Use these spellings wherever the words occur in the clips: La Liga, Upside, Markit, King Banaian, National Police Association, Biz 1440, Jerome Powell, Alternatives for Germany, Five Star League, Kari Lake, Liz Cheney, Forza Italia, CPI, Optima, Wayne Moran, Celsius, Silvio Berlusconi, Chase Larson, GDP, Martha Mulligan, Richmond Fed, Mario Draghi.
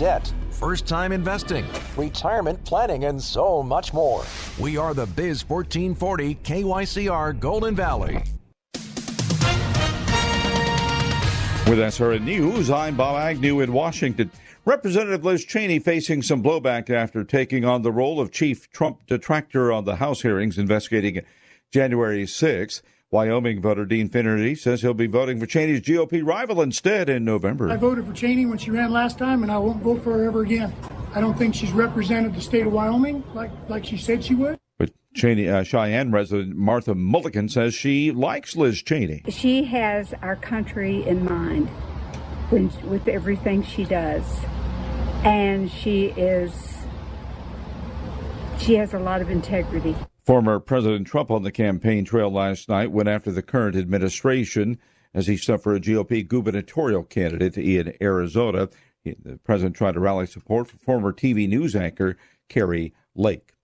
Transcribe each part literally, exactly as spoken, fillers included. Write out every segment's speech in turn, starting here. debt, first-time investing, retirement planning, and so much more. We are the Biz fourteen forty K Y C R Golden Valley. With S R N News, I'm Bob Agnew in Washington. Representative Liz Cheney facing some blowback after taking on the role of chief Trump detractor on the House hearings investigating January sixth. Wyoming voter Dean Finnerty says he'll be voting for Cheney's G O P rival instead in November. I voted for Cheney when she ran last time, and I won't vote for her ever again. I don't think she's represented the state of Wyoming like, like she said she would. But Cheney, uh, Cheyenne resident Martha Mulligan says she likes Liz Cheney. She has our country in mind when, with everything she does. And she is, she has a lot of integrity. Former President Trump on the campaign trail last night went after the current administration as he stumped for a G O P gubernatorial candidate in Arizona. He, the president tried to rally support for former T V news anchor Kari Lake.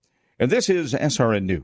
And this is S R N News.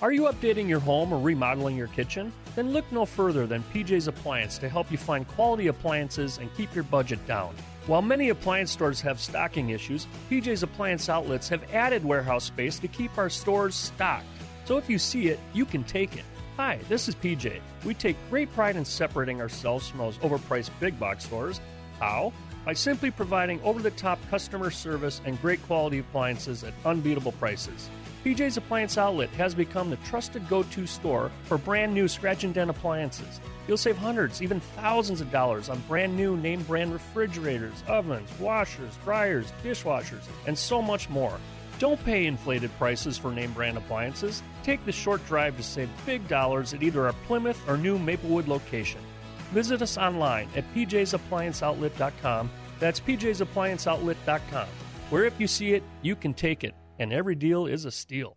Are you updating your home or remodeling your kitchen? Then look no further than P J's Appliance to help you find quality appliances and keep your budget down. While many appliance stores have stocking issues, P J's Appliance Outlets have added warehouse space to keep our stores stocked. So if you see it, you can take it. Hi, this is P J. We take great pride in separating ourselves from those overpriced big box stores. How? By simply providing over-the-top customer service and great quality appliances at unbeatable prices. P J's Appliance Outlet has become the trusted go-to store for brand new scratch and dent appliances. You'll save hundreds, even thousands of dollars on brand new name brand refrigerators, ovens, washers, dryers, dishwashers, and so much more. Don't pay inflated prices for name brand appliances. Take the short drive to save big dollars at either our Plymouth or new Maplewood location. Visit us online at p j's appliance outlet dot com. That's p j's appliance outlet dot com, where if you see it, you can take it, and every deal is a steal.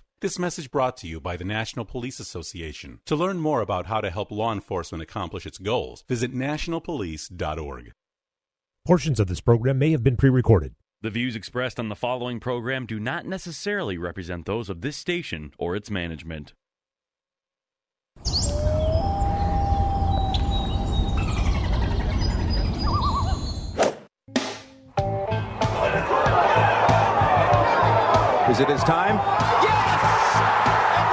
This message brought to you by the National Police Association. To learn more about how to help law enforcement accomplish its goals, visit national police dot org. Portions of this program may have been pre-recorded. The views expressed on the following program do not necessarily represent those of this station or its management. Is it his time? Yes! And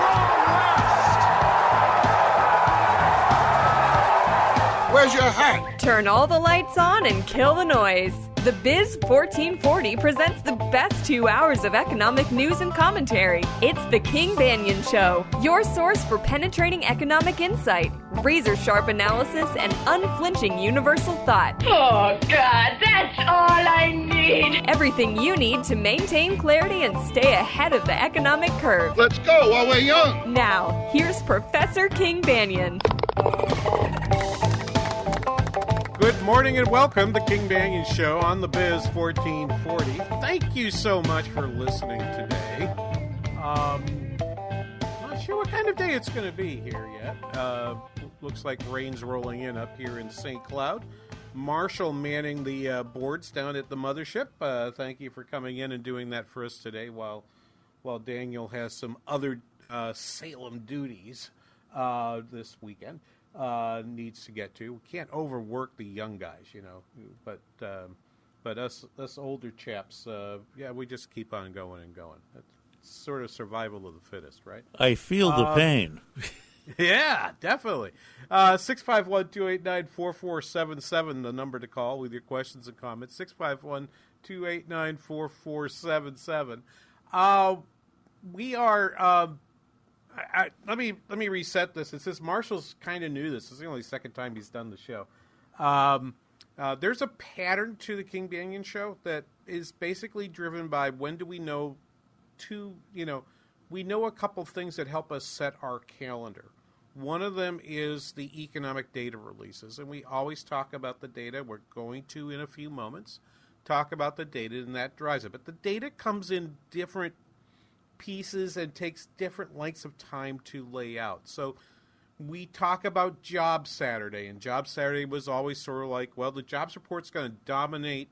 long rest! Where's your hat? Turn all the lights on and kill the noise. The Biz fourteen forty presents the best two hours of economic news and commentary. It's the King Banaian Show, your source for penetrating economic insight, razor-sharp analysis, and unflinching universal thought. Oh, God, that's all I need. Everything you need to maintain clarity and stay ahead of the economic curve. Let's go while we're young. Now, here's Professor King Banaian. Good morning and welcome to King Banaian Show on the Biz fourteen forty. Thank you so much for listening today. Um, not sure what kind of day it's going to be here yet. Uh... Looks like rain's rolling in up here in Saint Cloud. Marshall manning the uh, boards down at the mothership. Uh, thank you for coming in and doing that for us today while while Daniel has some other uh, Salem duties uh, this weekend uh, needs to get to. We can't overwork the young guys, you know, but um, but us, us older chaps, uh, yeah, we just keep on going and going. It's sort of survival of the fittest, right? I feel the um, pain. Yeah, definitely. Uh, six five one, two eight nine, four four seven seven, the number to call with your questions and comments. six five one, two eight nine, four four seven seven. Uh, we are, uh, I, I, let me let me reset this. It says Marshall's kind of knew this. This is the only second time he's done the show. Um, uh, there's a pattern to the King Banaian show that is basically driven by when do we know two, you know, we know a couple things that help us set our calendar. One of them is the economic data releases, and we always talk about the data. We're going to, in a few moments, talk about the data, and that drives it. But the data comes in different pieces and takes different lengths of time to lay out. So we talk about Jobs Saturday, and Jobs Saturday was always sort of like, well, the jobs report's going to dominate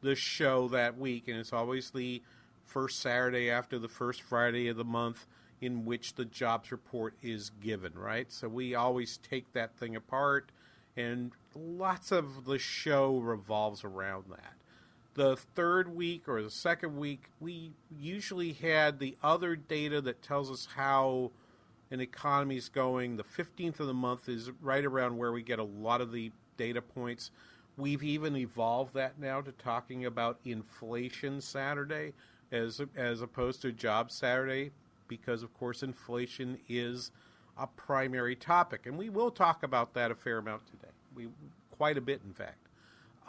the show that week, and it's always the first Saturday after the first Friday of the month in which the jobs report is given, right? So we always take that thing apart, and lots of the show revolves around that. The third week or the second week, we usually had the other data that tells us how an economy is going. The fifteenth of the month is right around where we get a lot of the data points. We've even evolved that now to talking about Inflation Saturday as as opposed to Jobs Saturday, because, of course, inflation is a primary topic. And we will talk about that a fair amount today. We quite a bit, in fact,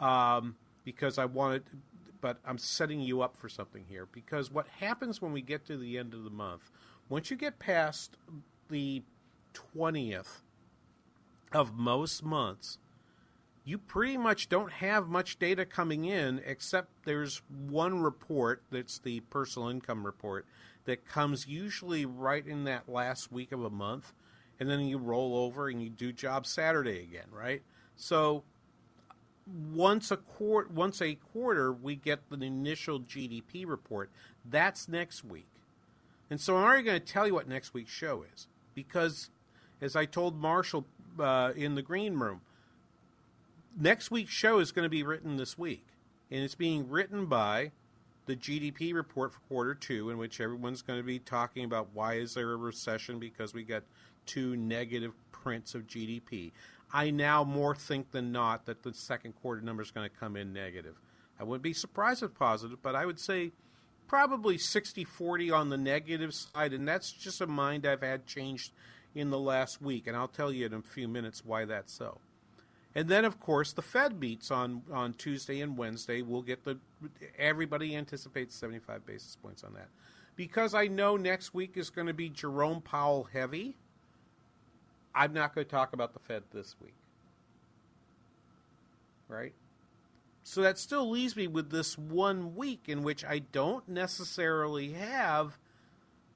um, because I wanted – but I'm setting you up for something here, because what happens when we get to the end of the month, once you get past the twentieth of most months, you pretty much don't have much data coming in, except there's one report that's the personal income report that comes usually right in that last week of a month, and then you roll over and you do Job Saturday again, right? So once a quarter, once a quarter, we get the initial G D P report. That's next week. And so I'm already going to tell you what next week's show is, because as I told Marshall uh, in the green room, next week's show is going to be written this week, and it's being written by the G D P report for quarter two, in which everyone's going to be talking about why is there a recession because we got two negative prints of G D P. I now more think than not that the second quarter number is going to come in negative. I wouldn't be surprised if positive, but I would say probably sixty forty on the negative side, and that's just a mind I've had changed in the last week, and I'll tell you in a few minutes why that's so. And then, of course, the Fed meets on, on Tuesday and Wednesday. We'll get the – everybody anticipates seventy-five basis points on that. Because I know next week is going to be Jerome Powell heavy, I'm not going to talk about the Fed this week, right? So that still leaves me with this one week in which I don't necessarily have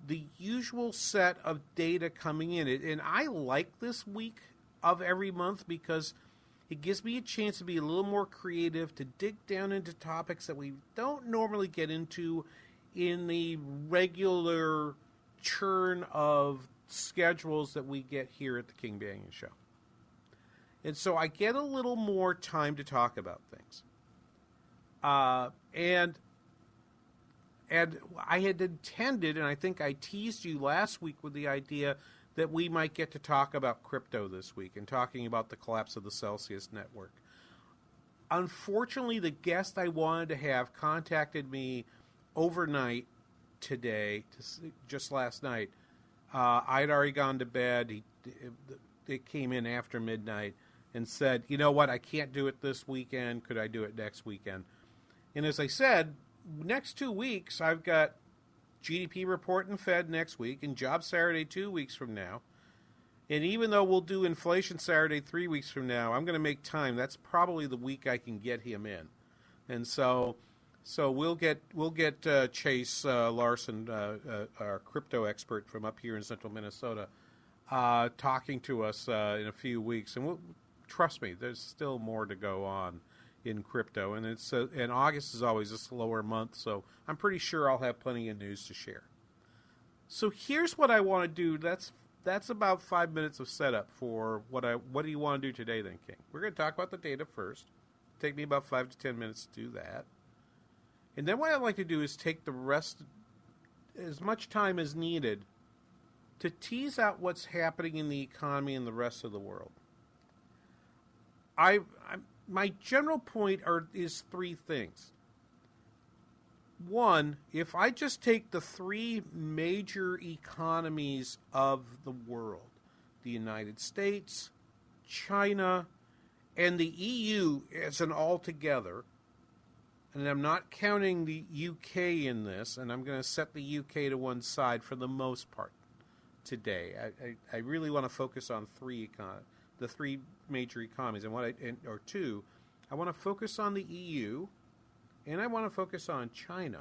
the usual set of data coming in. And I like this week of every month because – it gives me a chance to be a little more creative, to dig down into topics that we don't normally get into in the regular churn of schedules that we get here at the King Banaian Show. And so I get a little more time to talk about things. Uh, and and I had intended, and I think I teased you last week with the idea that we might get to talk about crypto this week and talking about the collapse of the Celsius network. Unfortunately, the guest I wanted to have contacted me overnight today, just last night. Uh, I'd already gone to bed. He, it came in after midnight and said, you know what, I can't do it this weekend. Could I do it next weekend? And as I said, next two weeks I've got G D P report and Fed next week, and Job Saturday two weeks from now. And even though we'll do Inflation Saturday three weeks from now, I'm going to make time. That's probably the week I can get him in. And so so we'll get we'll get uh, Chase uh, Larson, uh, uh, our crypto expert from up here in central Minnesota, uh, talking to us uh, in a few weeks. And we'll, trust me, there's still more to go on in crypto, and it's uh, and August is always a slower month, so I'm pretty sure I'll have plenty of news to share. So here's what I want to do. That's that's about five minutes of setup for what I what do you want to do today, then, King? We're going to talk about the data first. It'll take me about five to ten minutes to do that, and then what I'd like to do is take the rest as much time as needed to tease out what's happening in the economy and the rest of the world. I I'm. My general point are, is three things. One, if I just take the three major economies of the world, the United States, China, and the E U as an altogether, and I'm not counting the U K in this, and I'm going to set the U K to one side for the most part today. I, I, I really want to focus on three econ- the three major economies, and what I, and, or two. I want to focus on the E U, and I want to focus on China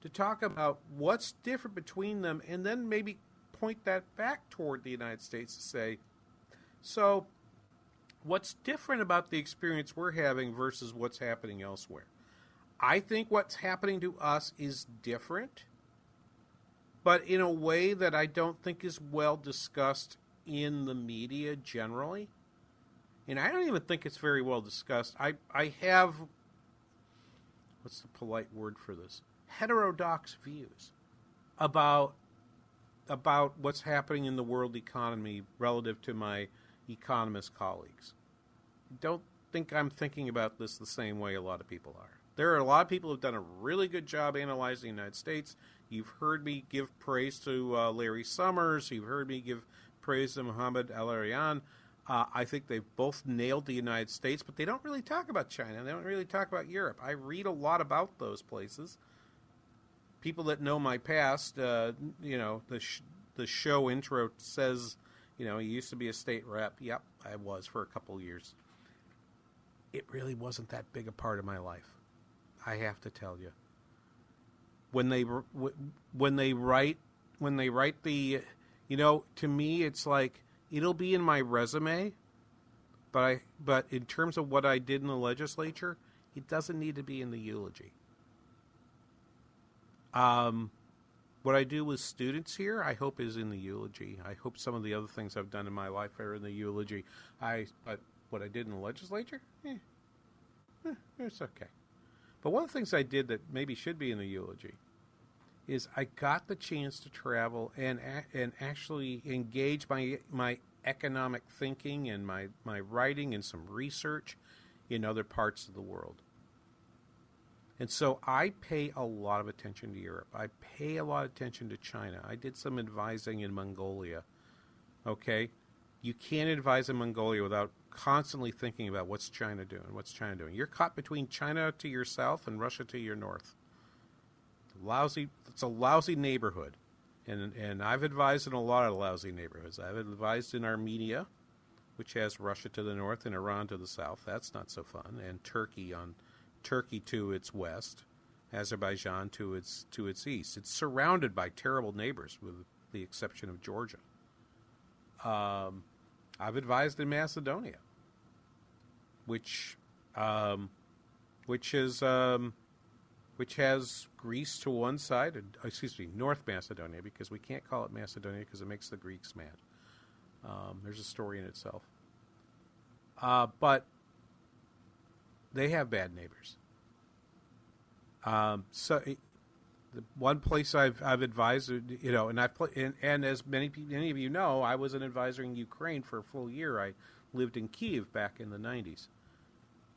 to talk about what's different between them, and then maybe point that back toward the United States to say, so what's different about the experience we're having versus what's happening elsewhere? I think what's happening to us is different, but in a way that I don't think is well discussed in the media generally. And I don't even think it's very well discussed. I, I have, what's the polite word for this? Heterodox views about about what's happening in the world economy relative to my economist colleagues. Don't think I'm thinking about this the same way a lot of people are. There are a lot of people who have done a really good job analyzing the United States. You've heard me give praise to uh, Larry Summers. You've heard me give praise to Mohamed El-Erian. Uh, I think they've both nailed the United States, but they don't really talk about China. They don't really talk about Europe. I read a lot about those places. People that know my past, uh, you know, the sh- the show intro says, you know, he used to be a state rep. Yep, I was for a couple of years. It really wasn't that big a part of my life, I have to tell you. When they when they write when they write the, you know, to me it's like it'll be in my resume, but I but in terms of what I did in the legislature, it doesn't need to be in the eulogy. Um, what I do with students here, I hope is in the eulogy. I hope some of the other things I've done in my life are in the eulogy. I, but what I did in the legislature, eh, eh, it's okay. But one of the things I did that maybe should be in the eulogy is I got the chance to travel and and actually engage my my economic thinking and my, my writing and some research in other parts of the world. And so I pay a lot of attention to Europe. I pay a lot of attention to China. I did some advising in Mongolia. Okay? You can't advise in Mongolia without constantly thinking about what's China doing, what's China doing. You're caught between China to your south and Russia to your north. Lousy, it's a lousy neighborhood. And, and I've advised in a lot of lousy neighborhoods. I've advised in Armenia, which has Russia to the north and Iran to the south. That's not so fun. And Turkey on... Turkey to its west, Azerbaijan to its to its east. It's surrounded by terrible neighbors, with the exception of Georgia. Um, I've advised in Macedonia, which, um, which is um, which has Greece to one side, and, excuse me, North Macedonia, because we can't call it Macedonia because it makes the Greeks mad. Um, there's a story in itself, uh, but. They have bad neighbors. Um, so, it, the one place I've I've advised, you know, and I've pl- and, and as many many of you know, I was an advisor in Ukraine for a full year. I lived in Kyiv back in the nineties.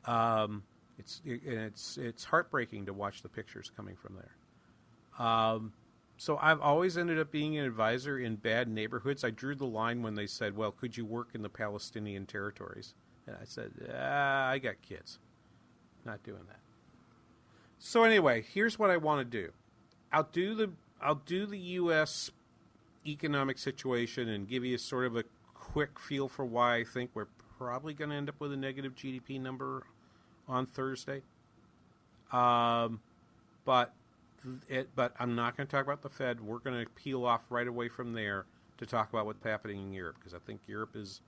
Um, it's it, and it's it's heartbreaking to watch the pictures coming from there. Um, so I've always ended up being an advisor in bad neighborhoods. I drew the line when they said, "Well, could you work in the Palestinian territories?" And I said, ah, "I got kids." Not doing that. So anyway, here's what I want to do. I'll do the I'll do the U S economic situation and give you sort of a quick feel for why I think we're probably going to end up with a negative G D P number on Thursday. Um, but it, but I'm not going to talk about the Fed. We're going to peel off right away from there to talk about what's happening in Europe, because I think Europe is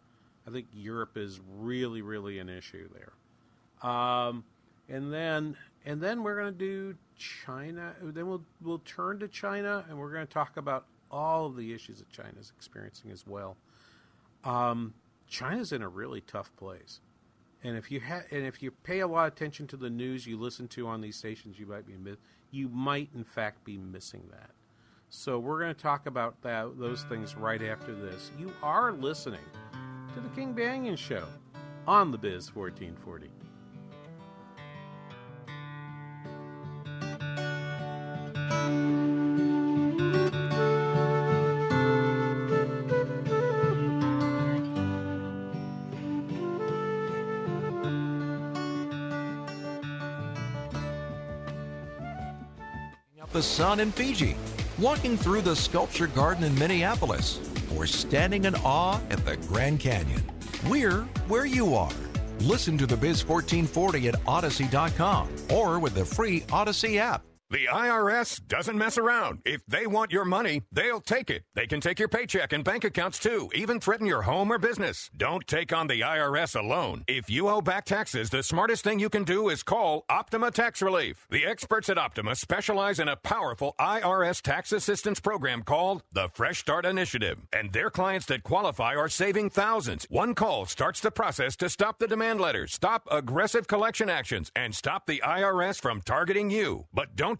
I think Europe is really really an issue there. Um, And then, and then we're going to do China. Then we'll we'll turn to China, and we're going to talk about all of the issues that China's experiencing as well. Um, China's in a really tough place, and if you ha- and if you pay a lot of attention to the news you listen to on these stations, you might be mi- you might in fact be missing that. So we're going to talk about that those things right after this. You are listening to the King Banaian Show on the Biz fourteen forty. The sun in Fiji, walking through the sculpture garden in Minneapolis, or standing in awe at the Grand Canyon. We're where you are. Listen to the Biz fourteen forty at Odyssey dot com or with the free Odyssey app. The I R S doesn't mess around. If they want your money, they'll take it. They can take your paycheck and bank accounts too, even threaten your home or business. Don't take on the I R S alone. If you owe back taxes, the smartest thing you can do is call Optima Tax Relief. The experts at Optima specialize in a powerful I R S tax assistance program called the Fresh Start Initiative. And their clients that qualify are saving thousands. One call starts the process to stop the demand letters, stop aggressive collection actions, and stop the I R S from targeting you. But don't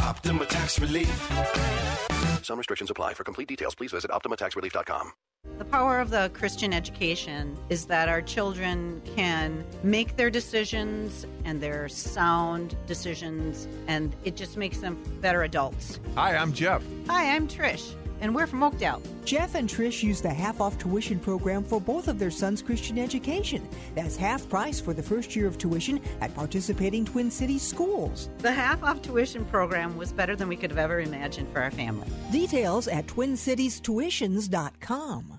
Optima Tax Relief. Some restrictions apply. For complete details, please visit Optima Tax Relief dot com. The power of the Christian education is that our children can make their decisions, and they're sound decisions, and it just makes them better adults. Hi, I'm Jeff. Hi, I'm Trish, and we're from Oakdale. Jeff and Trish use the half-off tuition program for both of their sons' Christian education. That's half price for the first year of tuition at participating Twin Cities schools. The half-off tuition program was better than we could have ever imagined for our family. Details at twin cities tuitions dot com.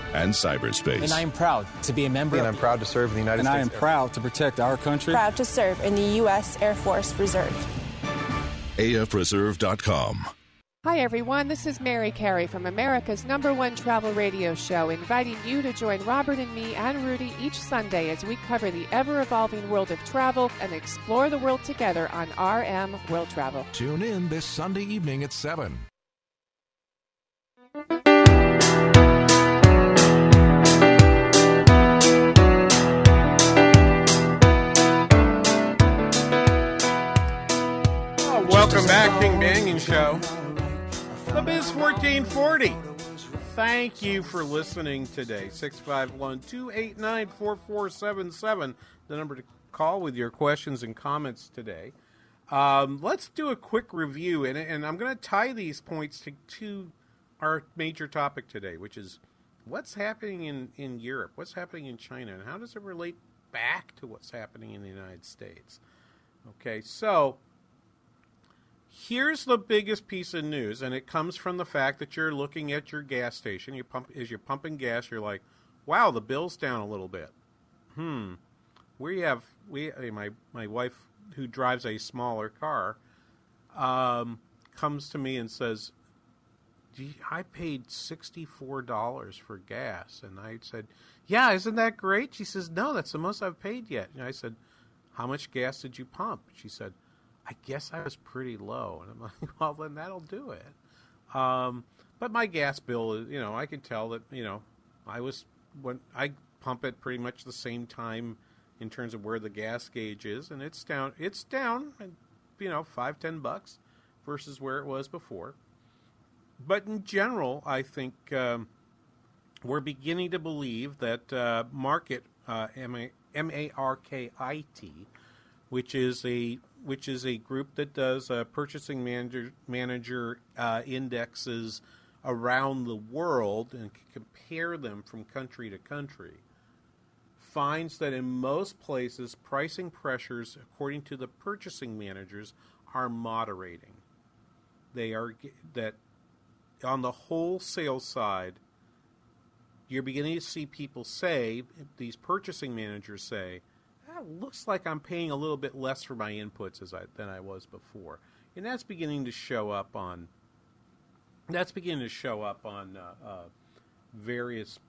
and cyberspace. And I am proud to be a member. And I'm proud to serve in the United and States. And I am proud to protect our country. Proud to serve in the U S. Air Force Reserve. A F Reserve dot com. Hi, everyone. This is Mary Carey from America's number one travel radio show, inviting you to join Robert and me and Rudy each Sunday as we cover the ever-evolving world of travel and explore the world together on R M World Travel. Tune in this Sunday evening at seven. Welcome back, King Banaian Show. The Biz fourteen forty. Thank you for listening today. six five one, two eight nine, four four seven seven. The number to call with your questions and comments today. Um, let's do a quick review, and, and I'm going to tie these points to, to our major topic today, which is what's happening in, in Europe, what's happening in China, and how does it relate back to what's happening in the United States? Okay, so here's the biggest piece of news, and it comes from the fact that you're looking at your gas station. You pump as you're pumping gas, you're like, "Wow, the bill's down a little bit." Hmm. We have we my my wife, who drives a smaller car, um, comes to me and says, Gee, "I paid sixty-four dollars for gas," and I said, "Yeah, isn't that great?" She says, "No, that's the most I've paid yet." And I said, "How much gas did you pump?" She said, "I guess I was pretty low." And I'm like, well, then that'll do it. Um, but my gas bill, you know, I can tell that, you know, I was, when I pump it pretty much the same time in terms of where the gas gauge is. And it's down, it's down, you know, five, ten bucks versus where it was before. But in general, I think um, we're beginning to believe that uh, Markit, uh, M A R K I T, which is a which is a group that does uh, purchasing manager, manager uh, indexes around the world and can compare them from country to country, finds that in most places pricing pressures, according to the purchasing managers, are moderating. They are that on the wholesale side, you're beginning to see people say, these purchasing managers say, ah, looks like I'm paying a little bit less for my inputs as I, than I was before. And that's beginning to show up on That's beginning to show up on uh, uh, various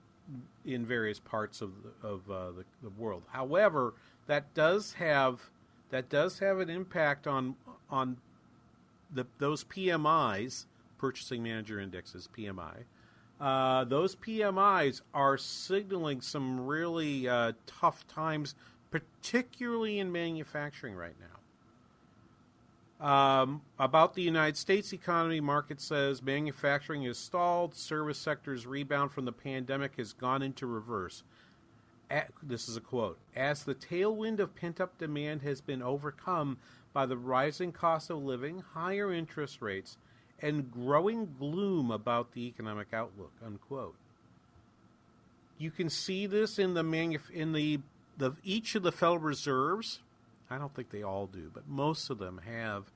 in various parts of the, of uh, the, the world. However, that does have that does have an impact on on the, those P M Is, purchasing manager indexes, P M I. Uh, those P M Is are signaling some really uh, tough times, particularly in manufacturing right now. Um, about the United States economy, Markit says manufacturing is stalled. Service sector's rebound from the pandemic has gone into reverse. At, this is a quote. As the tailwind of pent-up demand has been overcome by the rising cost of living, higher interest rates, and growing gloom about the economic outlook, unquote. You can see this in the manuf- in the, the each of the Federal Reserves. I don't think they all do, but most of them have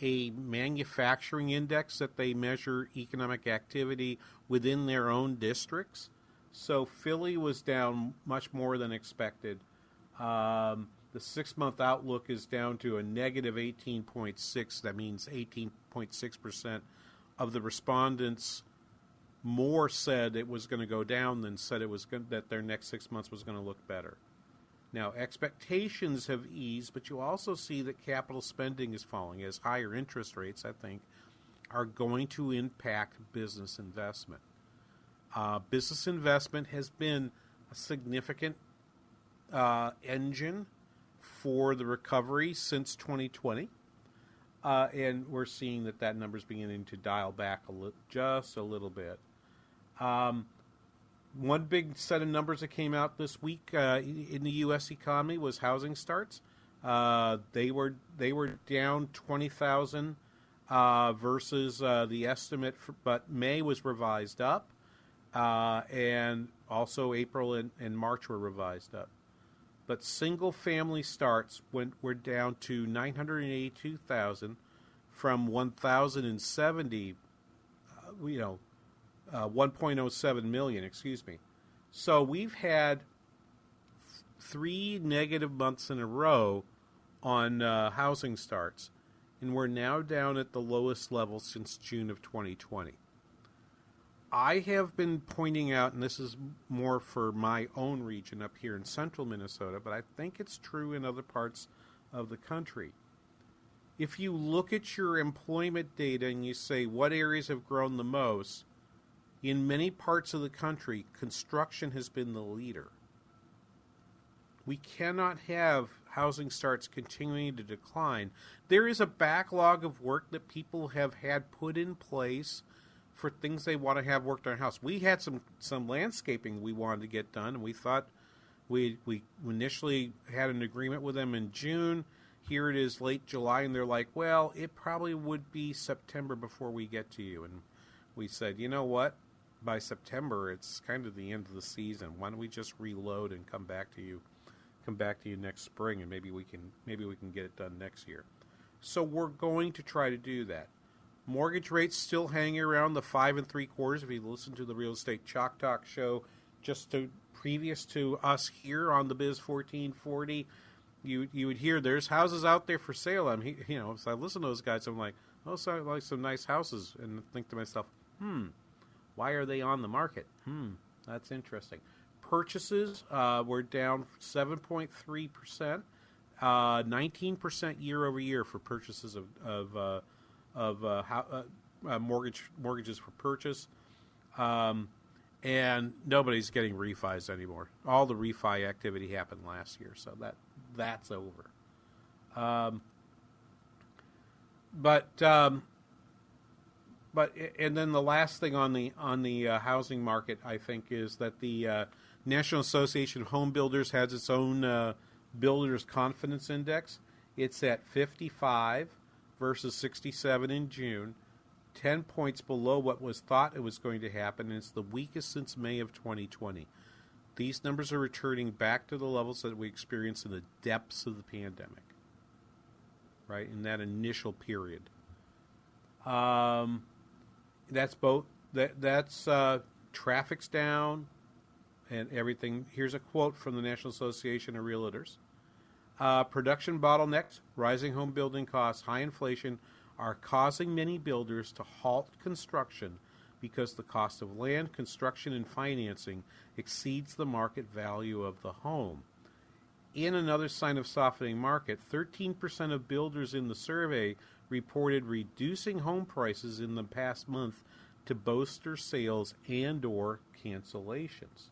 a manufacturing index that they measure economic activity within their own districts. So Philly was down much more than expected. Um, the six-month outlook is down to a negative eighteen point six. That means eighteen point six percent of the respondents more said it was going to go down than said it was going, that their next six months was going to look better. Now, expectations have eased, but you also see that capital spending is falling as higher interest rates, I think, are going to impact business investment. Uh, business investment has been a significant uh, engine for the recovery since twenty twenty, uh, and we're seeing that that number is beginning to dial back a li- just a little bit. Um One big set of numbers that came out this week uh, in the U S economy was housing starts. Uh, they were they were down twenty thousand uh, versus uh, the estimate, for, but May was revised up, uh, and also April and, and March were revised up. But single-family starts went were down to nine hundred eighty-two thousand from one thousand seventy, uh, you know, Uh, one point oh seven million, excuse me. So we've had f- three negative months in a row on uh, housing starts, and we're now down at the lowest level since June of twenty twenty. I have been pointing out, and this is more for my own region up here in central Minnesota, but I think it's true in other parts of the country. If you look at your employment data and you say what areas have grown the most, in many parts of the country, construction has been the leader. We cannot have housing starts continuing to decline. There is a backlog of work that people have had put in place for things they want to have worked on a house. We had some, some landscaping we wanted to get done, and we thought we, we initially had an agreement with them in June. Here it is late July, and they're like, well, it probably would be September before we get to you. And we said, you know what? By September, it's kind of the end of the season. Why don't we just reload and come back to you, come back to you next spring, and maybe we can maybe we can get it done next year. So we're going to try to do that. Mortgage rates still hanging around the five and three quarters. If you listen to the Real Estate Chalk Talk show, just to, previous to us here on the Biz fourteen forty, you you would hear there's houses out there for sale. I'm you know, so I listen to those guys. I'm like, oh, sound like some nice houses, and think to myself, hmm. Why are they on the market? Hmm, that's interesting. Purchases uh, were down seven point three percent, uh, nineteen percent year over year for purchases of of uh, of uh, how, uh, mortgage mortgages for purchase, um, and nobody's getting refis anymore. All the refi activity happened last year, so that that's over. Um, but. Um, But and then the last thing on the on the uh, housing market, I think, is that the uh, National Association of Home Builders has its own uh, Builders Confidence Index, It's at fifty-five versus sixty-seven in June, ten points below what was thought it was going to happen, and it's the weakest since May of twenty twenty. These numbers are returning back to the levels that we experienced in the depths of the pandemic, right, in that initial period. Um, that's both. That that's uh, traffic's down and everything. Here's a quote from the National Association of Realtors. Uh, production bottlenecks, rising home building costs, high inflation are causing many builders to halt construction because the cost of land, construction, and financing exceeds the market value of the home. In another sign of softening market, thirteen percent of builders in the survey reported reducing home prices in the past month to bolster sales and or cancellations.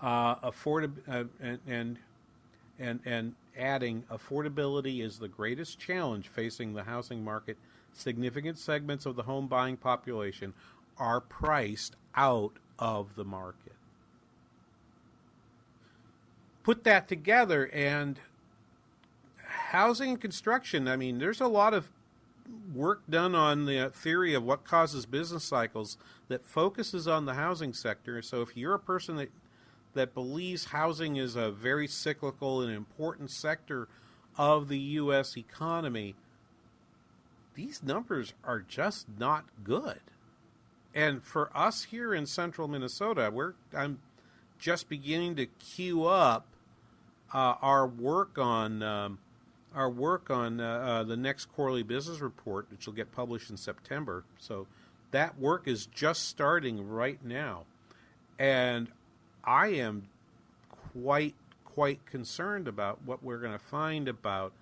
Uh, affordab- uh, and, and and and adding affordability is the greatest challenge facing the housing market. Significant segments of the home buying population are priced out of the market. Put that together, and housing and construction, I mean, there's a lot of work done on the theory of what causes business cycles that focuses on the housing sector. So if you're a person that that believes housing is a very cyclical and important sector of the U S economy, these numbers are just not good. And for us here in central Minnesota, we're I'm just beginning to queue up uh, our work on um, our work on uh, uh, the next quarterly business report, which will get published in September. So that work is just starting right now, and I am quite quite concerned about what we're going to find about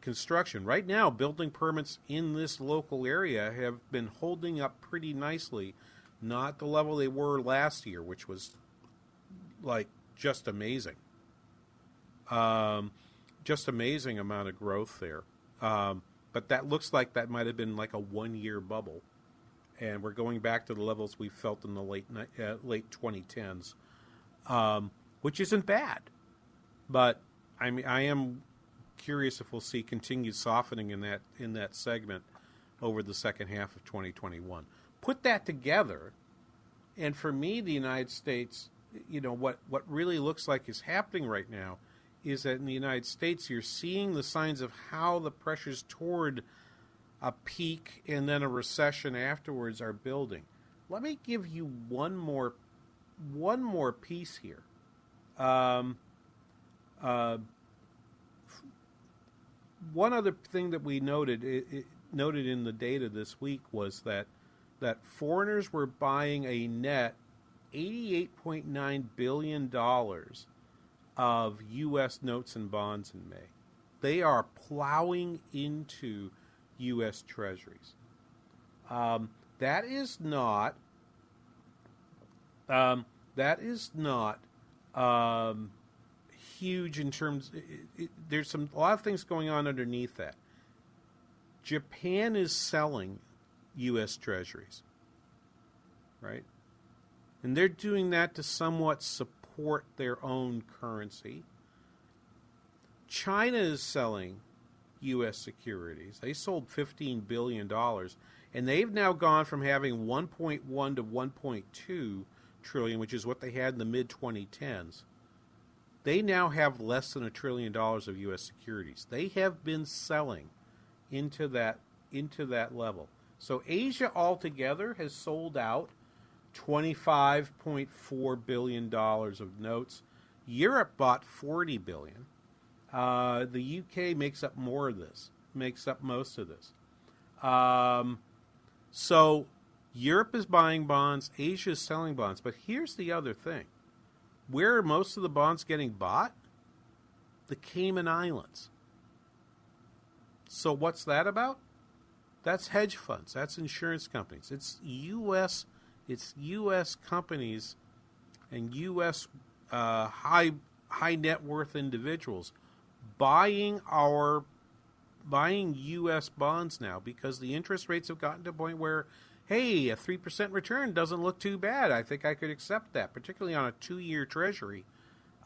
construction. Right now, building permits in this local area have been holding up pretty nicely, not the level they were last year, which was like just amazing. Um, just amazing amount of growth there. Um, but that looks like that might have been like a one-year bubble, and we're going back to the levels we felt in the late uh, late twenty tens, um, which isn't bad. But I mean, I am curious if we'll see continued softening in that in that segment over the second half of twenty twenty-one. Put that together, and for me, the United States, you know, what, what really looks like is happening right now is that in the United States, you're seeing the signs of how the pressures toward a peak and then a recession afterwards are building. Let me give you one more one more piece here. Um, uh, One other thing that we noted it, it noted in the data this week was that that foreigners were buying a net eighty-eight point nine billion dollars of U S notes and bonds in May. They are plowing into U S treasuries. Um, that is not. Um, that is not. Um, huge in terms it, it, there's some a lot of things going on underneath that. Japan is selling U S treasuries, right? And they're doing that to somewhat support their own currency. China is selling U S securities. They sold fifteen billion dollars, and they've now gone from having one point one to one point two trillion, which is what they had in the mid twenty tens. They now have less than a trillion dollars of U S securities. They have been selling into that into that level. So Asia altogether has sold out twenty-five point four billion dollars of notes. Europe bought forty billion dollars. Uh, the U K makes up more of this, makes up most of this. Um, so Europe is buying bonds. Asia is selling bonds. But here's the other thing. Where are most of the bonds getting bought? The Cayman Islands. So what's that about? That's hedge funds. That's insurance companies. It's U S It's U S companies and U S uh, high high net worth individuals buying our buying U S bonds now because the interest rates have gotten to a point where, hey, a three percent return doesn't look too bad. I think I could accept that, particularly on a two-year treasury.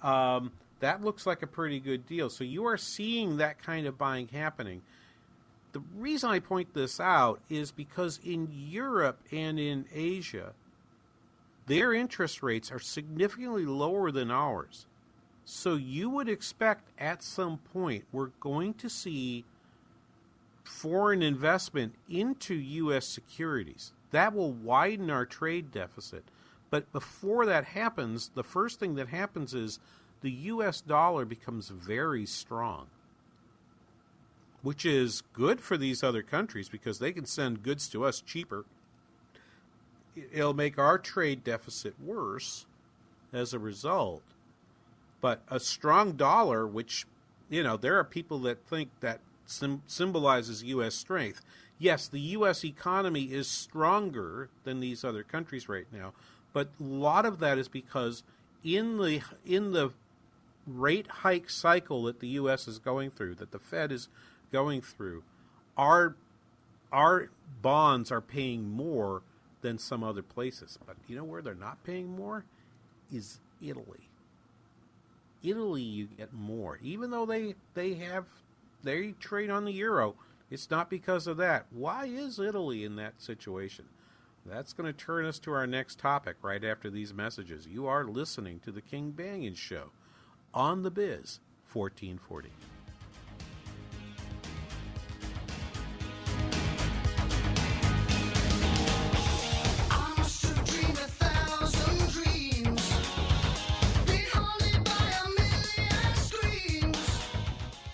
Um, that looks like a pretty good deal. So you are seeing that kind of buying happening. The reason I point this out is because in Europe and in Asia, their interest rates are significantly lower than ours. So you would expect at some point we're going to see foreign investment into U S securities. That will widen our trade deficit. But before that happens, the first thing that happens is the U S dollar becomes very strong, which is good for these other countries because they can send goods to us cheaper. It'll make our trade deficit worse as a result. But a strong dollar, which, you know, there are people that think that sim- symbolizes U S strength. Yes, the U S economy is stronger than these other countries right now, but a lot of that is because in the in the rate hike cycle that the U S is going through, that the Fed is going through, our our bonds are paying more than some other places. But you know where they're not paying more? Is Italy. Italy, you get more. Even though they, they have, they trade on the euro, it's not because of that. Why is Italy in that situation? That's going to turn us to our next topic right after these messages. You are listening to the King Banaian Show on the Biz fourteen forty.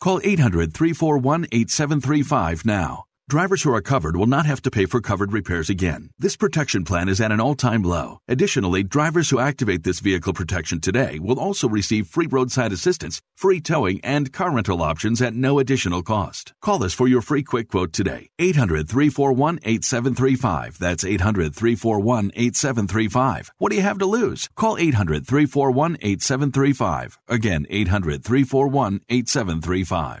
Call eight hundred, three four one, eight seven three five now. Drivers who are covered will not have to pay for covered repairs again. This protection plan is at an all-time low. Additionally, drivers who activate this vehicle protection today will also receive free roadside assistance, free towing, and car rental options at no additional cost. Call us for your free quick quote today. eight hundred, three four one, eight seven three five. That's eight hundred, three four one, eight seven three five. What do you have to lose? Call eight hundred, three four one, eight seven three five. Again, eight hundred, three four one, eight seven three five.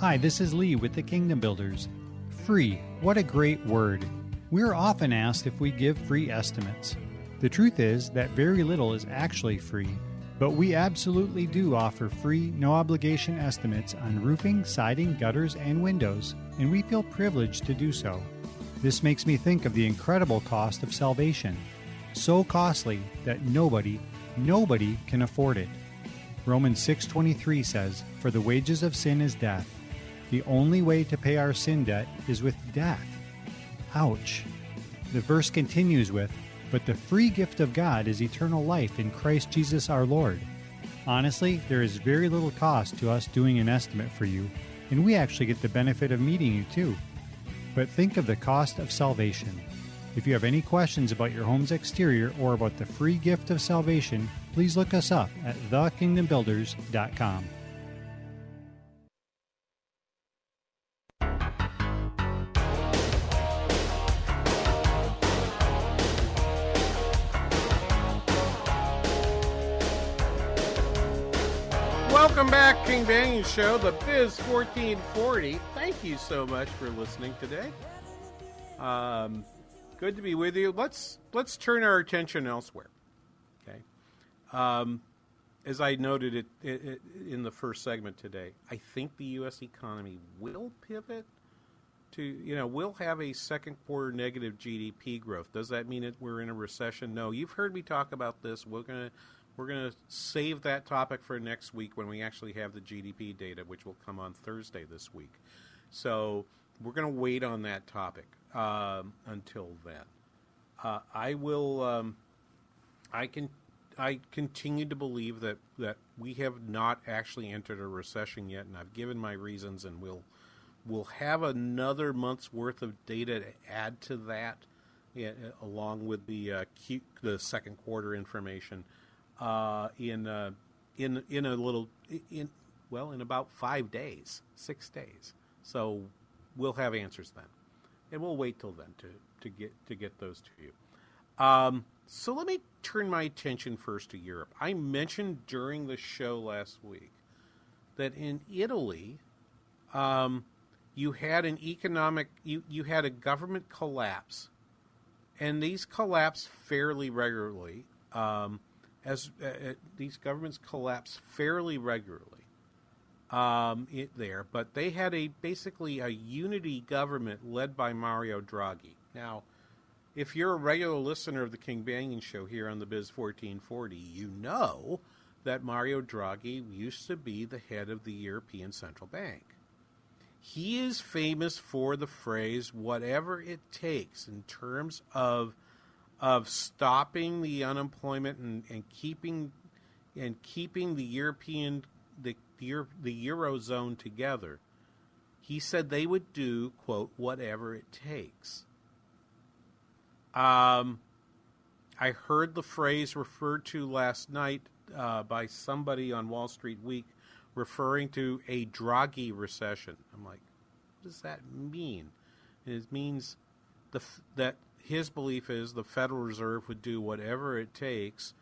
Hi, this is Lee with the Kingdom Builders. Free, what a great word. We are often asked if we give free estimates. The truth is that very little is actually free, but we absolutely do offer free, no-obligation estimates on roofing, siding, gutters, and windows, and we feel privileged to do so. This makes me think of the incredible cost of salvation, so costly that nobody, nobody can afford it. Romans six twenty-three says, "For the wages of sin is death." The only way to pay our sin debt is with death. Ouch. The verse continues with, "But the free gift of God is eternal life in Christ Jesus our Lord." Honestly, there is very little cost to us doing an estimate for you, and we actually get the benefit of meeting you too. But think of the cost of salvation. If you have any questions about your home's exterior or about the free gift of salvation, please look us up at the kingdom builders dot com. Welcome back, King Banaian Show, the Biz fourteen forty. Thank you so much for listening today. Um, good to be with you. Let's let's turn our attention elsewhere. Okay, um, as I noted it, it, it in the first segment today, I think the U S economy will pivot to you know will have a second quarter negative G D P growth. Does that mean that we're in a recession? No. You've heard me talk about this. We're gonna. We're going to save that topic for next week when we actually have the G D P data, which will come on Thursday this week. So we're going to wait on that topic um, until then. Uh, I will. Um, I can. I continue to believe that that we have not actually entered a recession yet, and I've given my reasons, and we'll we'll have another month's worth of data to add to that, yeah, along with the uh, Q, the second quarter information. Uh, in uh, in in a little in well in about five days, six days. So we'll have answers then, and we'll wait till then to, to get to get those to you. Um, so let me turn my attention first to Europe. I mentioned during the show last week that in Italy, um, you had an economic you, you had a government collapse, and these collapse fairly regularly. Um, As uh, these governments collapse fairly regularly um, it, there, but they had a basically a unity government led by Mario Draghi. Now, if you're a regular listener of the King Banaian Show here on the Biz fourteen forty, you know that Mario Draghi used to be the head of the European Central Bank. He is famous for the phrase, whatever it takes, in terms of of stopping the unemployment and, and keeping and keeping the European the Euro, the Eurozone together. He said they would do, quote, whatever it takes. Um, I heard the phrase referred to last night uh, by somebody on Wall Street Week referring to a Draghi recession. I'm like, what does that mean? And it means the that his belief is the Federal Reserve would do whatever it takes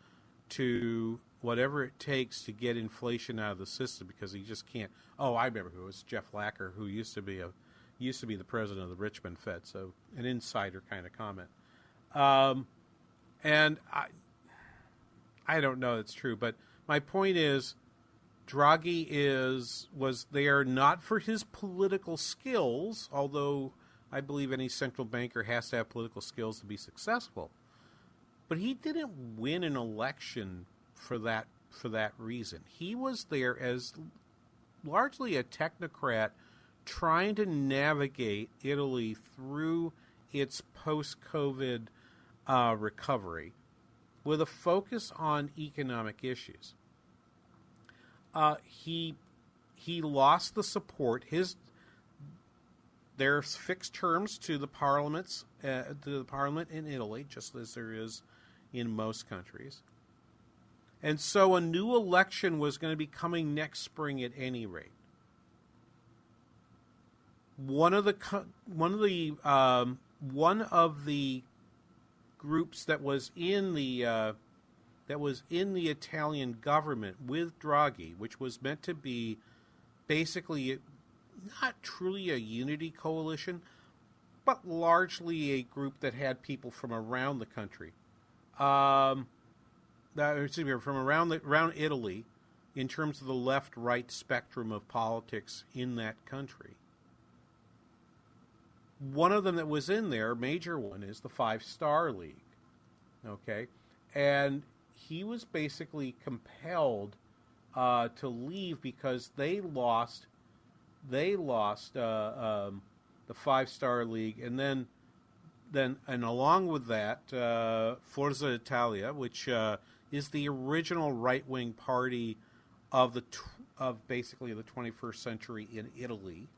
to whatever it takes to get inflation out of the system because he just can't. Oh, I remember who it was, Jeff Lacker, who used to be a used to be the president of the Richmond Fed, so an insider kind of comment. Um, and I, I don't know it's true, but my point is, Draghi is was there not for his political skills, although I believe any central banker has to have political skills to be successful. But he didn't win an election for that for that reason. He was there as largely a technocrat trying to navigate Italy through its post-COVID uh, recovery with a focus on economic issues. Uh, he he lost the support. His There's fixed terms to the parliaments, uh, to the parliament in Italy, just as there is in most countries. And so a new election was going to be coming next spring at any rate. One of the one of the um, one of the groups that was in the uh, that was in the Italian government with Draghi, which was meant to be basically not truly a unity coalition, but largely a group that had people from around the country, um, that, excuse me, from around the, around Italy, in terms of the left-right spectrum of politics in that country. One of them that was in there, major one, is the Five Star League. Okay, and he was basically compelled uh, to leave because they lost. They lost uh, um, the Five Star League, and then, then, and along with that, uh, Forza Italia, which uh, is the original right-wing party of the tw- of basically the twenty-first century in Italy.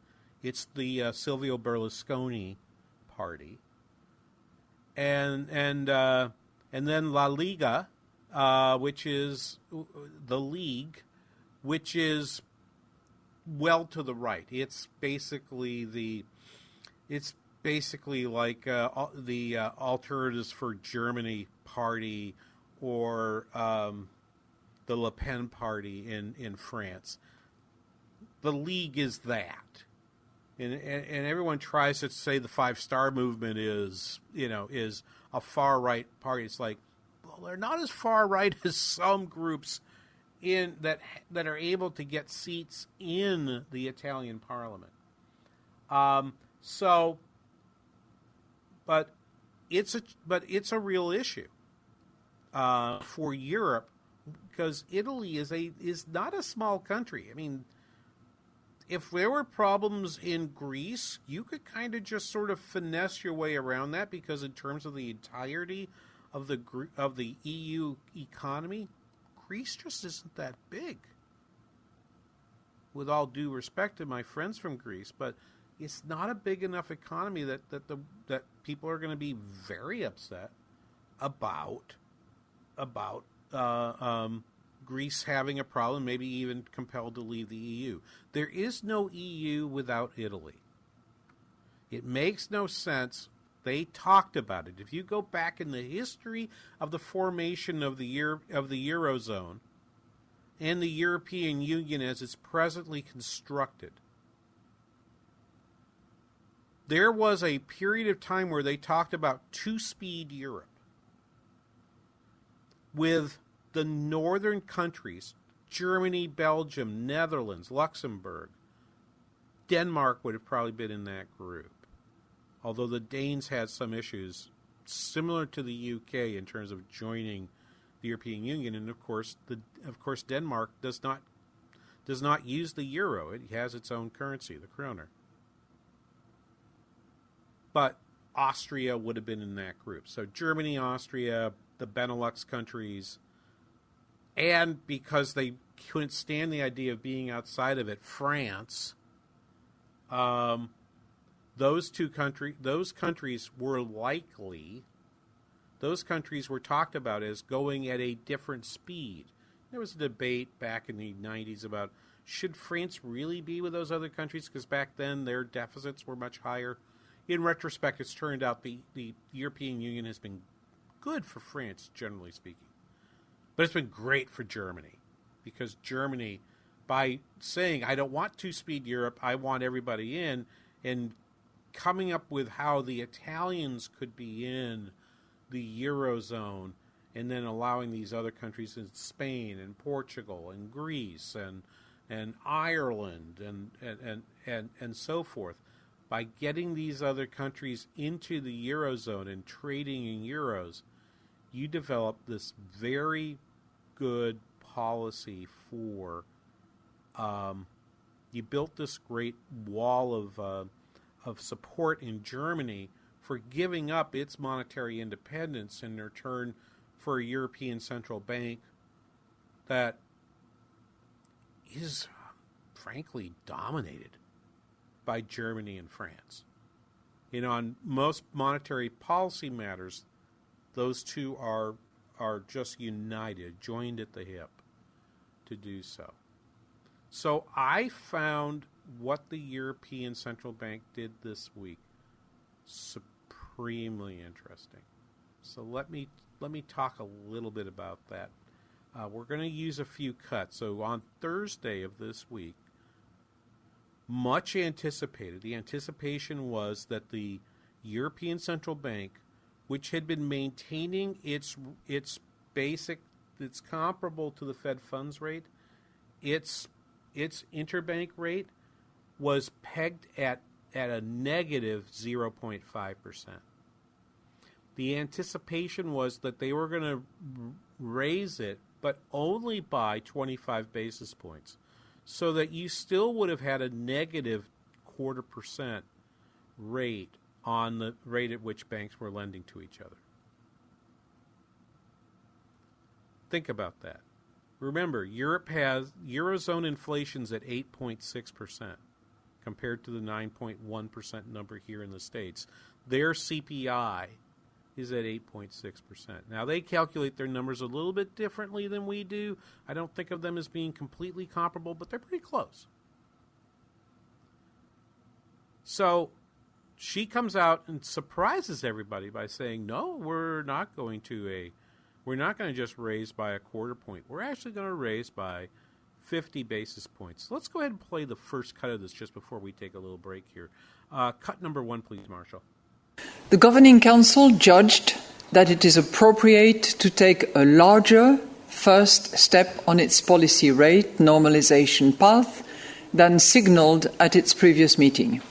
It's the uh, Silvio Berlusconi party, and and uh, and then La Liga, uh, which is the league, which is well to the right. It's basically the, it's basically like uh, the uh, Alternatives for Germany party, or um, the Le Pen party in, in France. The League is that. And, and and everyone tries to say the Five Star movement is, you know, is a far-right party. It's like, well, they're not as far-right as some groups in that that are able to get seats in the Italian parliament. Um, so, but it's a but it's a real issue uh, for Europe, because Italy is a is not a small country. I mean, if there were problems in Greece, you could kind of just sort of finesse your way around that, because in terms of the entirety of the of the E U economy, Greece just isn't that big. With all due respect to my friends from Greece, but it's not a big enough economy that that the that people are going to be very upset about about uh, um, Greece having a problem, maybe even compelled to leave the E U. There is no E U without Italy. It makes no sense. They talked about it. If you go back in the history of the formation of the Euro, of the Eurozone and the European Union as it's presently constructed, there was a period of time where they talked about two-speed Europe, with the northern countries, Germany, Belgium, Netherlands, Luxembourg. Denmark would have probably been in that group, although the Danes had some issues similar to the U K in terms of joining the European Union. And of course, the of course Denmark does not does not use the euro. It has its own currency, the kroner. But Austria would have been in that group. So Germany, Austria, the Benelux countries, and because they couldn't stand the idea of being outside of it, France. Um, Those two country, those countries were likely, those countries were talked about as going at a different speed. There was a debate back in the nineties about, should France really be with those other countries? Because back then their deficits were much higher. In retrospect, it's turned out the, the European Union has been good for France, generally speaking. But it's been great for Germany, because Germany, by saying, I don't want two-speed Europe, I want everybody in, and coming up with how the Italians could be in the Eurozone, and then allowing these other countries in Spain and Portugal and Greece and and Ireland and and, and, and, and so forth, by getting these other countries into the Eurozone and trading in euros, you develop this very good policy for um, you built this great wall of uh, of support in Germany for giving up its monetary independence in return for a European Central Bank that is, frankly, dominated by Germany and France. You know, on most monetary policy matters, those two are are just united, joined at the hip to do so. So I found what the European Central Bank did this week supremely interesting. So let me let me talk a little bit about that. Uh, we're going to use a few cuts. So on Thursday of this week, much anticipated, the anticipation was that the European Central Bank, which had been maintaining its its basic, its comparable to the Fed funds rate, its its interbank rate, was pegged at, at a negative zero point five percent. The anticipation was that they were going to raise it, but only by twenty-five basis points, so that you still would have had a negative quarter percent rate on the rate at which banks were lending to each other. Think about that. Remember, Europe has Eurozone inflation's at eight point six percent. compared to the nine point one percent number here in the States. Their C P I is at eight point six percent. Now, they calculate their numbers a little bit differently than we do. I don't think of them as being completely comparable, but they're pretty close. So she comes out and surprises everybody by saying, no, we're not going to a We're not going to just raise by a quarter point. We're actually going to raise by fifty basis points. Let's go ahead and play the first cut of this just before we take a little break here. Uh, cut number one, please, Marshall. The Governing Council judged that it is appropriate to take a larger first step on its policy rate normalization path than signaled at its previous meeting.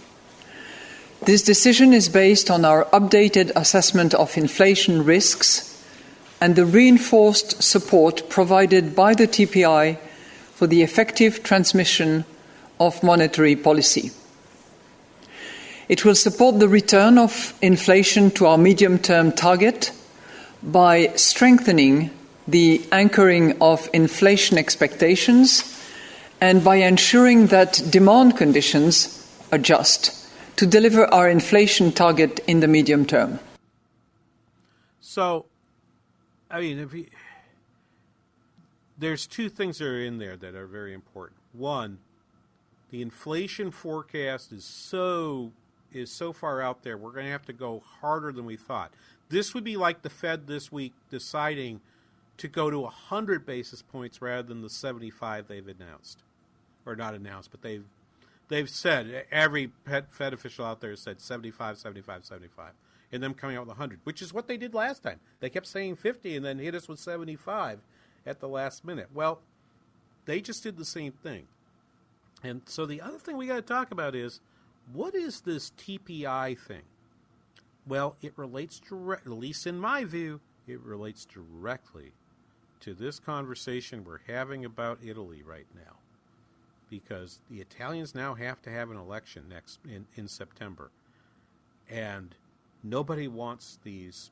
This decision is based on our updated assessment of inflation risks and the reinforced support provided by the T P I for the effective transmission of monetary policy. It will support the return of inflation to our medium-term target by strengthening the anchoring of inflation expectations and by ensuring that demand conditions adjust to deliver our inflation target in the medium term. So, I mean, if you, there's two things that are in there that are very important. One, the inflation forecast is so is so far out there, we're going to have to go harder than we thought. This would be like the Fed this week deciding to go to one hundred basis points rather than the seventy-five they've announced. Or not announced, but they've they've said, every Fed official out there has said seventy-five, seventy-five, seventy-five. And them coming out with one hundred, which is what they did last time. They kept saying fifty and then hit us with seventy-five at the last minute. Well, they just did the same thing. And so the other thing we got to talk about is, what is this T P I thing? Well, it relates direct, at least in my view, it relates directly to this conversation we're having about Italy right now, because the Italians now have to have an election next in, in September, and nobody wants these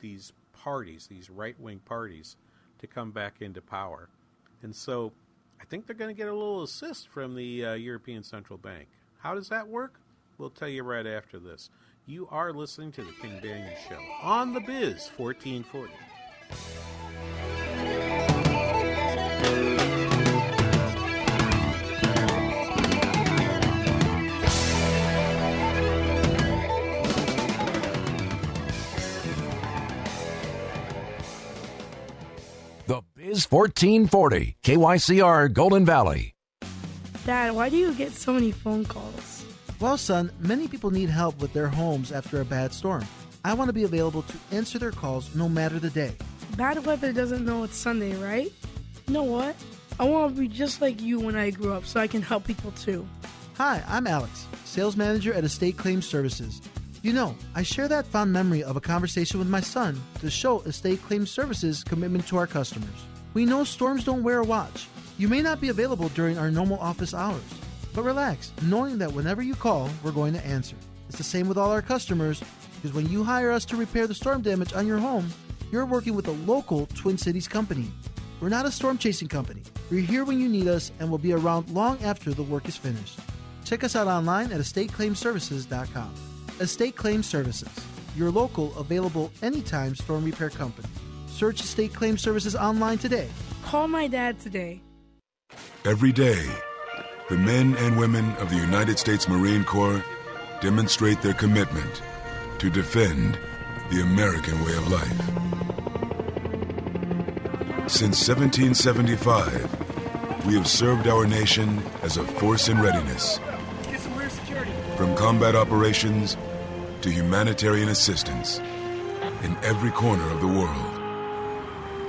these parties, these right-wing parties, to come back into power. And so I think they're going to get a little assist from the uh, European Central Bank. How does that work? We'll tell you right after this. You are listening to The King Banaian Show on the Biz fourteen forty. The Biz fourteen forty, K Y C R Golden Valley. Dad, why do you get so many phone calls? Well, son, many people need help with their homes after a bad storm. I want to be available to answer their calls no matter the day. Bad weather doesn't know it's Sunday, right? You know what? I want to be just like you when I grew up so I can help people too. Hi, I'm Alex, sales manager at Estate Claims Services. You know, I share that fond memory of a conversation with my son to show Estate Claims Services' commitment to our customers. We know storms don't wear a watch. You may not be available during our normal office hours, but relax, knowing that whenever you call, we're going to answer. It's the same with all our customers, because when you hire us to repair the storm damage on your home, you're working with a local Twin Cities company. We're not a storm-chasing company. We're here when you need us, and we'll be around long after the work is finished. Check us out online at estate claim services dot com. Estate Claims Services, your local, available anytime storm repair company. Search Estate Claims Services online today. Call my dad today. Every day, the men and women of the United States Marine Corps demonstrate their commitment to defend the American way of life. Since seventeen seventy-five, we have served our nation as a force in readiness, from combat operations to humanitarian assistance in every corner of the world.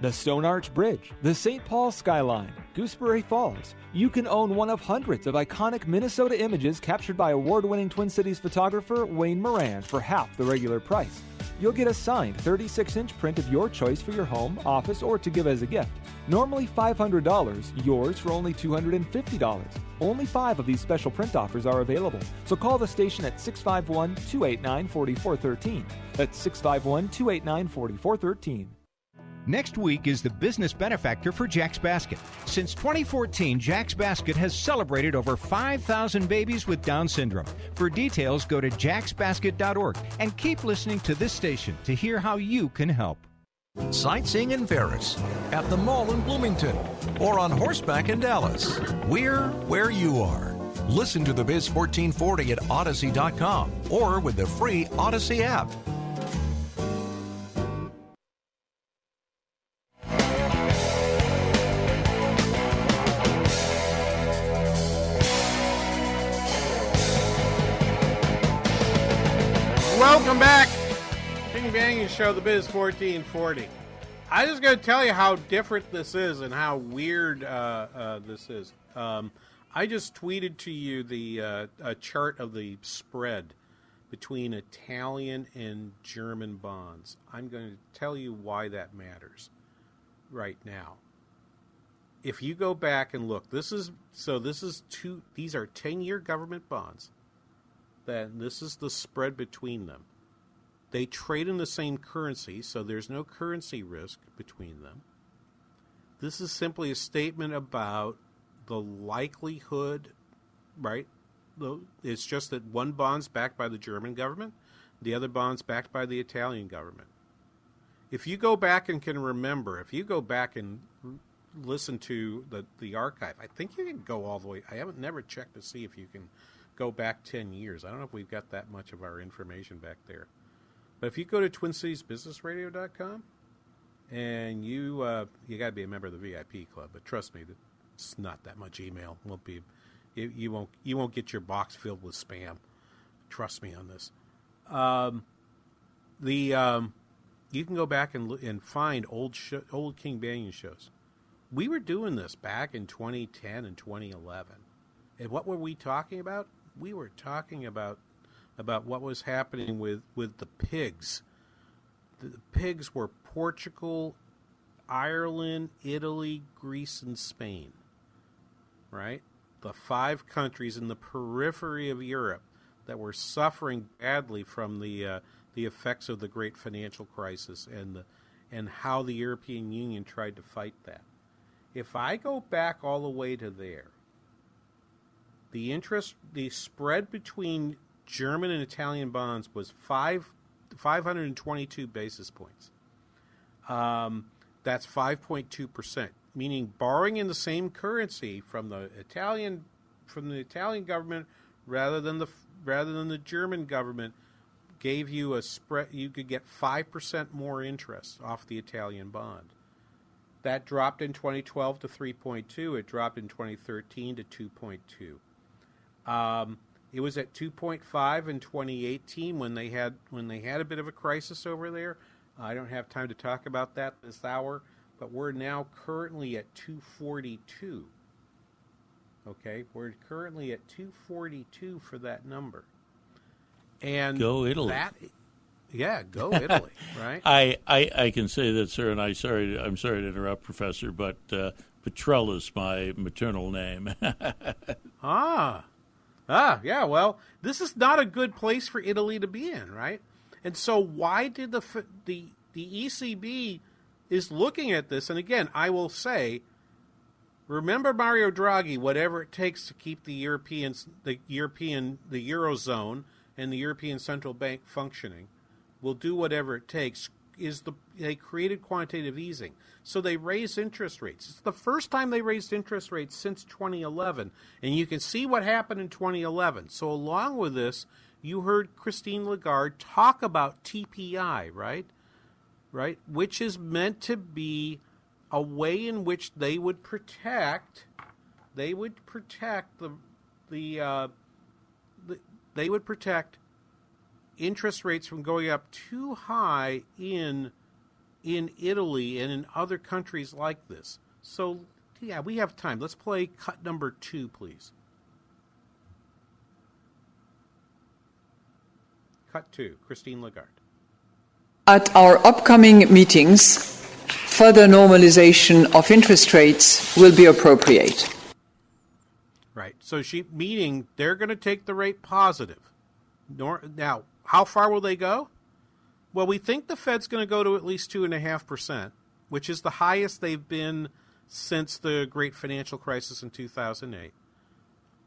The Stone Arch Bridge, the Saint Paul skyline, Gooseberry Falls. You can own one of hundreds of iconic Minnesota images captured by award-winning Twin Cities photographer Wayne Moran for half the regular price. you'll get a signed thirty-six inch print of your choice for your home, office, or to give as a gift. Normally five hundred dollars, yours for only two hundred fifty dollars. Only five of these special print offers are available, so call the station at six five one, two eight nine, four four one three. That's six five one, two eight nine, four four one three. Next week is the business benefactor for Jack's Basket. Since twenty fourteen, Jack's Basket has celebrated over five thousand babies with Down syndrome. For details, go to jacks basket dot org and keep listening to this station to hear how you can help. Sightseeing in Paris, at the mall in Bloomington, or on horseback in Dallas. We're where you are. Listen to the Biz fourteen forty at Odyssey dot com or with the free Odyssey app. Welcome back. King Banaian Show, the Biz fourteen forty. I just going to tell you how different this is and how weird uh, uh, this is. Um, I just tweeted to you the uh, a chart of the spread between Italian and German bonds. I'm going to tell you why that matters right now. If you go back and look, this is so this is two. These are ten-year government bonds. That this is the spread between them. They trade in the same currency, so there's no currency risk between them. This is simply a statement about the likelihood, right? It's just that one bond's backed by the German government, the other bond's backed by the Italian government. If you go back and can remember, if you go back and listen to the, the archive, I think you can go all the way. I haven't never checked to see if you can go back ten years. I don't know if we've got that much of our information back there. But if you go to twin cities business radio dot com, and you uh, you got to be a member of the V I P club, but trust me, it's not that much email. Won't be, you, you won't you won't get your box filled with spam. Trust me on this. Um, the um, you can go back and and find old sh- old King Banaian shows. We were doing this back in twenty ten and twenty eleven, and what were we talking about? We were talking about about what was happening with, with the pigs. The, the pigs were Portugal, Ireland, Italy, Greece, and Spain, right? The five countries in the periphery of Europe that were suffering badly from the uh, the effects of the great financial crisis and the, and how the European Union tried to fight that. If I go back all the way to there, the interest, the spread between German and Italian bonds was five, five hundred twenty-two basis points. Um, that's five point two percent, meaning borrowing in the same currency from the Italian from the Italian government rather than the rather than the German government gave you a spread. You could get five percent more interest off the Italian bond. That dropped in twenty twelve to three point two. It dropped in twenty thirteen to two point two. Um, It was at two point five in twenty eighteen when they had when they had a bit of a crisis over there. I don't have time to talk about that this hour, but we're now currently at two forty-two. Okay, we're currently at two forty-two for that number. And go Italy. That, yeah, go Italy. Right. I, I, I can say that, sir, and I sorry I'm sorry to interrupt, Professor, but uh, Petrella is my maternal name. ah. Ah, yeah, well, this is not a good place for Italy to be in, right? And so why did the the the E C B is looking at this, and again, I will say, remember Mario Draghi, whatever it takes to keep the Europeans, the European, the Eurozone and the European Central Bank functioning, will do whatever it takes, is the they created quantitative easing. So they raised interest rates. It's the first time they raised interest rates since twenty eleven. And you can see what happened in twenty eleven. So along with this, you heard Christine Lagarde talk about T P I, right? Right? Which is meant to be a way in which they would protect, they would protect the, the, uh, the they would protect interest rates from going up too high in in Italy and in other countries like this. So, yeah, we have time. Let's play cut number two, please. Cut two, Christine Lagarde. at our upcoming meetings, further normalization of interest rates will be appropriate. Right. So she meaning they're going to take the rate positive. Now, how far will they go? Well, we think the Fed's going to go to at least two point five percent, which is the highest they've been since the great financial crisis in two thousand eight.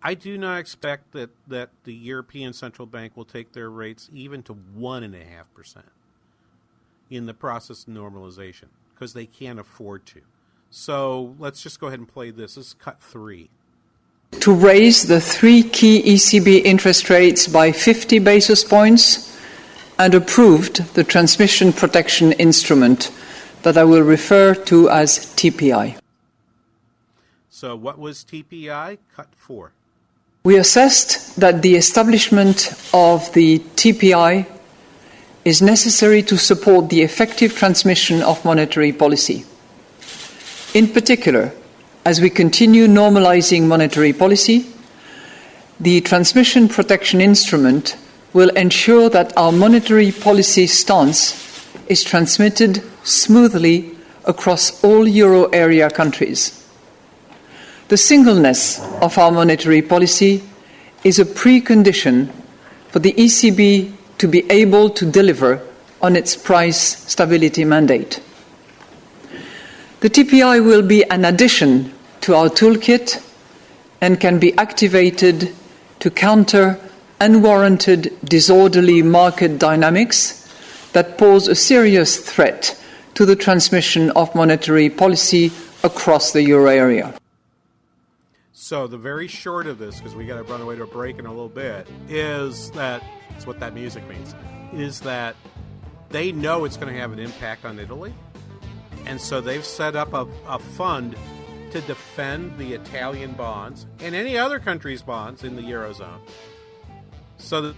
I do not expect that, that the European Central Bank will take their rates even to one point five percent in the process of normalization because they can't afford to. So let's just go ahead and play this. This is cut three. To raise the three key E C B interest rates by fifty basis points and approved the Transmission Protection Instrument that I will refer to as T P I. So what was T P I? Cut four. We assessed that the establishment of the T P I is necessary to support the effective transmission of monetary policy. In particular, as we continue normalizing monetary policy, the Transmission Protection Instrument will ensure that our monetary policy stance is transmitted smoothly across all euro area countries. The singleness of our monetary policy is a precondition for the E C B to be able to deliver on its price stability mandate. The T P I will be an addition to our toolkit and can be activated to counter unwarranted disorderly market dynamics that pose a serious threat to the transmission of monetary policy across the euro area. So the very short of this, because we got to run away to a break in a little bit, is that that's what that music means, is that they know it's going to have an impact on Italy, and so they've set up a, a fund to defend the Italian bonds and any other country's bonds in the Eurozone. So that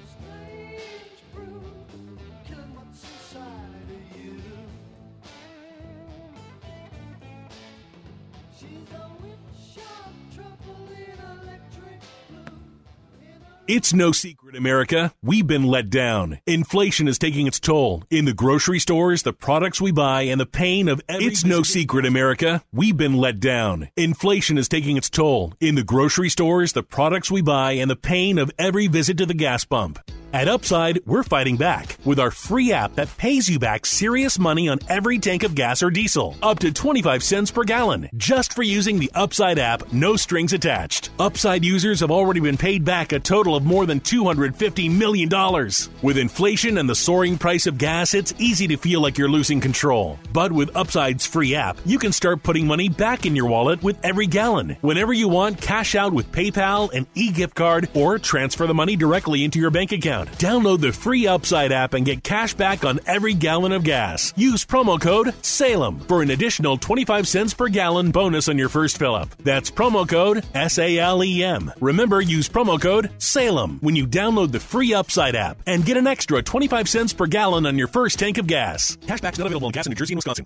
it's no secret, America. We've been let down. Inflation is taking its toll in the grocery stores, the products we buy, and the pain of every... It's no secret, America. We've been let down. Inflation is taking its toll in the grocery stores, the products we buy, and the pain of every visit to the gas pump. At Upside, we're fighting back with our free app that pays you back serious money on every tank of gas or diesel, up to twenty-five cents per gallon, just for using the Upside app, no strings attached. Upside users have already been paid back a total of more than two hundred fifty million dollars. With inflation and the soaring price of gas, it's easy to feel like you're losing control. But with Upside's free app, you can start putting money back in your wallet with every gallon. Whenever you want, cash out with PayPal, an e-gift card, or transfer the money directly into your bank account. Download the free Upside app and get cash back on every gallon of gas. Use promo code SALEM for an additional twenty-five cents per gallon bonus on your first fill-up. That's promo code S A L E M. Remember, use promo code SALEM when you download the free Upside app and get an extra twenty-five cents per gallon on your first tank of gas. Cashback's not available on gas in New Jersey and Wisconsin.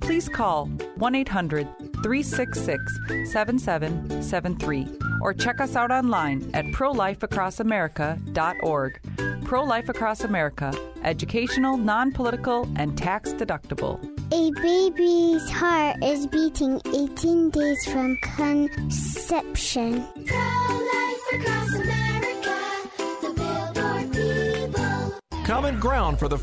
please call one eight hundred, three six six, seven seven seven three or check us out online at pro life across america dot org. Pro-Life Across America, educational, non-political, and tax-deductible. A baby's heart is beating eighteen days from conception. Pro-Life Across America, the Billboard people. Common ground for the